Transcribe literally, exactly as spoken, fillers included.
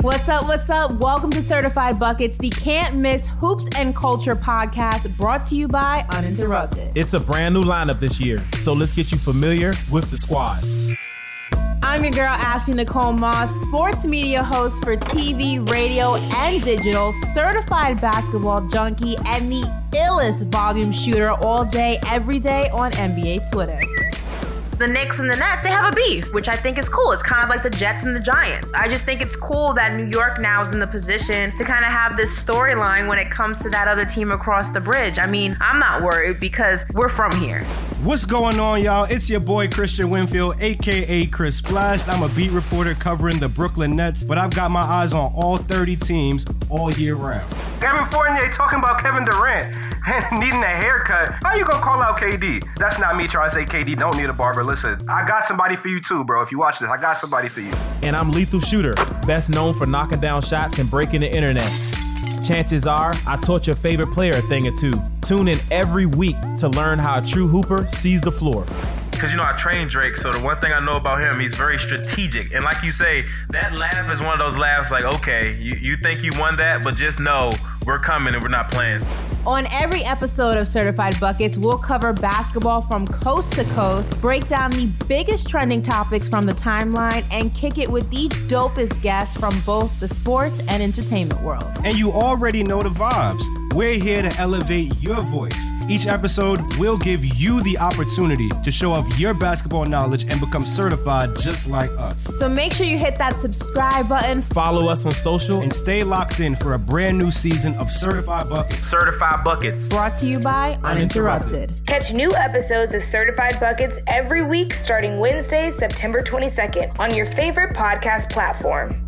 What's up, what's up? Welcome to Certified Buckets, the can't miss hoops and culture podcast brought to you by Uninterrupted. It's a brand new lineup this year, so let's get you familiar with the squad. I'm your girl, Ashley Nicole Moss, sports media host for T V, radio, and digital, certified basketball junkie, and the illest volume shooter all day, every day on N B A Twitter. The Knicks and the Nets, they have a beef, which I think is cool. It's kind of like the Jets and the Giants. I just think it's cool that New York now is in the position to kind of have this storyline when it comes to that other team across the bridge. I mean, I'm not worried because we're from here. What's going on, y'all? It's your boy, Kristian Winfield, a k a. Chris Flash. I'm a beat reporter covering the Brooklyn Nets, but I've got my eyes on all thirty teams all year round. Kevin Fournier talking about Kevin Durant and needing a haircut. How you gonna call out K D? That's not me trying to say K D don't need a barber. Listen, I got somebody for you too, bro. If you watch this, I got somebody for you. And I'm Lethal Shooter, best known for knocking down shots and breaking the internet. Chances are, I taught your favorite player a thing or two. Tune in every week to learn how a true hooper sees the floor. Because, you know, I trained Drake, so the one thing I know about him, he's very strategic. And like you say, that laugh is one of those laughs like, okay, you, you think you won that, but just know we're coming and we're not playing. On every episode of Certified Buckets, we'll cover basketball from coast to coast, break down the biggest trending topics from the timeline, and kick it with the dopest guests from both the sports and entertainment world. And you already know the vibes. We're here to elevate your voice. Each episode will give you the opportunity to show off your basketball knowledge and become certified just like us. So make sure you hit that subscribe button, follow us on social, and stay locked in for a brand new season of Certified Buckets. Certified Buckets. Brought to you by Uninterrupted. Uninterrupted. Catch new episodes of Certified Buckets every week starting Wednesday, September twenty-second on your favorite podcast platform.